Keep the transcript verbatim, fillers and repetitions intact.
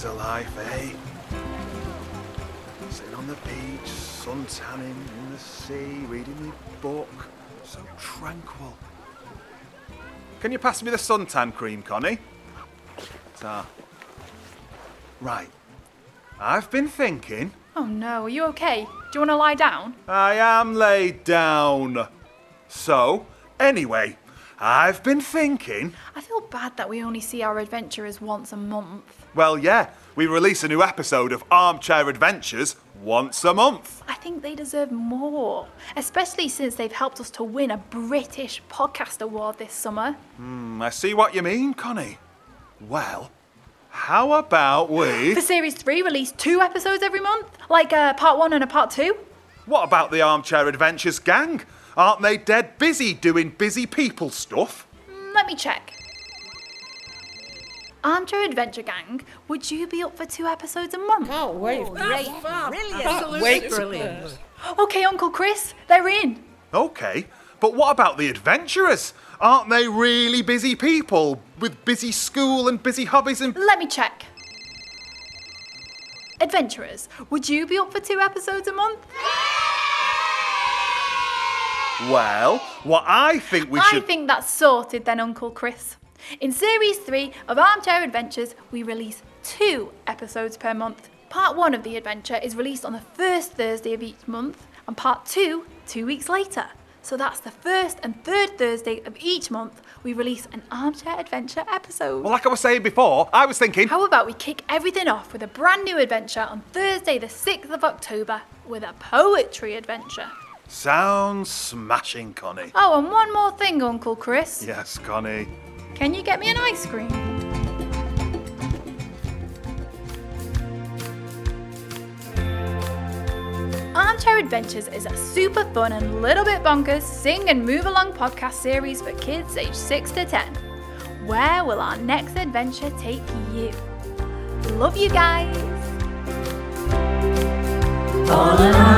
is a life, eh? Sitting on the beach, sun tanning, in the sea, reading me book. So tranquil. Can you pass me the suntan cream, Connie? Ta. Right. I've been thinking. Oh no, are you okay? Do you want to lie down? I am laid down. So, anyway, I've been thinking... I feel bad that we only see our adventurers once a month. Well, yeah. We release a new episode of Armchair Adventures once a month. I think they deserve more, especially since they've helped us to win a British podcast award this summer. Hmm, I see what you mean, Connie. Well... How about we... For Series three, release two episodes every month? Like a part one and a part two? What about the Armchair Adventures gang? Aren't they dead busy doing busy people stuff? Let me check. Armchair Adventure gang, would you be up for two episodes a month? Can't wait. Oh, that's brilliant. Brilliant. Absolutely wait. Brilliant. OK, Uncle Chris, they're in. OK, but what about the adventurers? Aren't they really busy people with busy school and busy hobbies and... Let me check. Adventurers, would you be up for two episodes a month? Well, what I think we should... I think that's sorted then, Uncle Chris. In Series three of Armchair Adventures, we release two episodes per month. Part one of the adventure is released on the first Thursday of each month, and Part two, two weeks later. So that's the first and third Thursday of each month we release an Armchair Adventure episode. Well, like I was saying before, I was thinking... How about we kick everything off with a brand new adventure on Thursday the sixth of October with a poetry adventure. Sounds smashing, Connie. Oh, and one more thing, Uncle Chris. Yes, Connie. Can you get me an ice cream? Armchair Adventures is a super fun and little bit bonkers sing and move along podcast series for kids aged six to ten. Where will our next adventure take you? Love you guys! All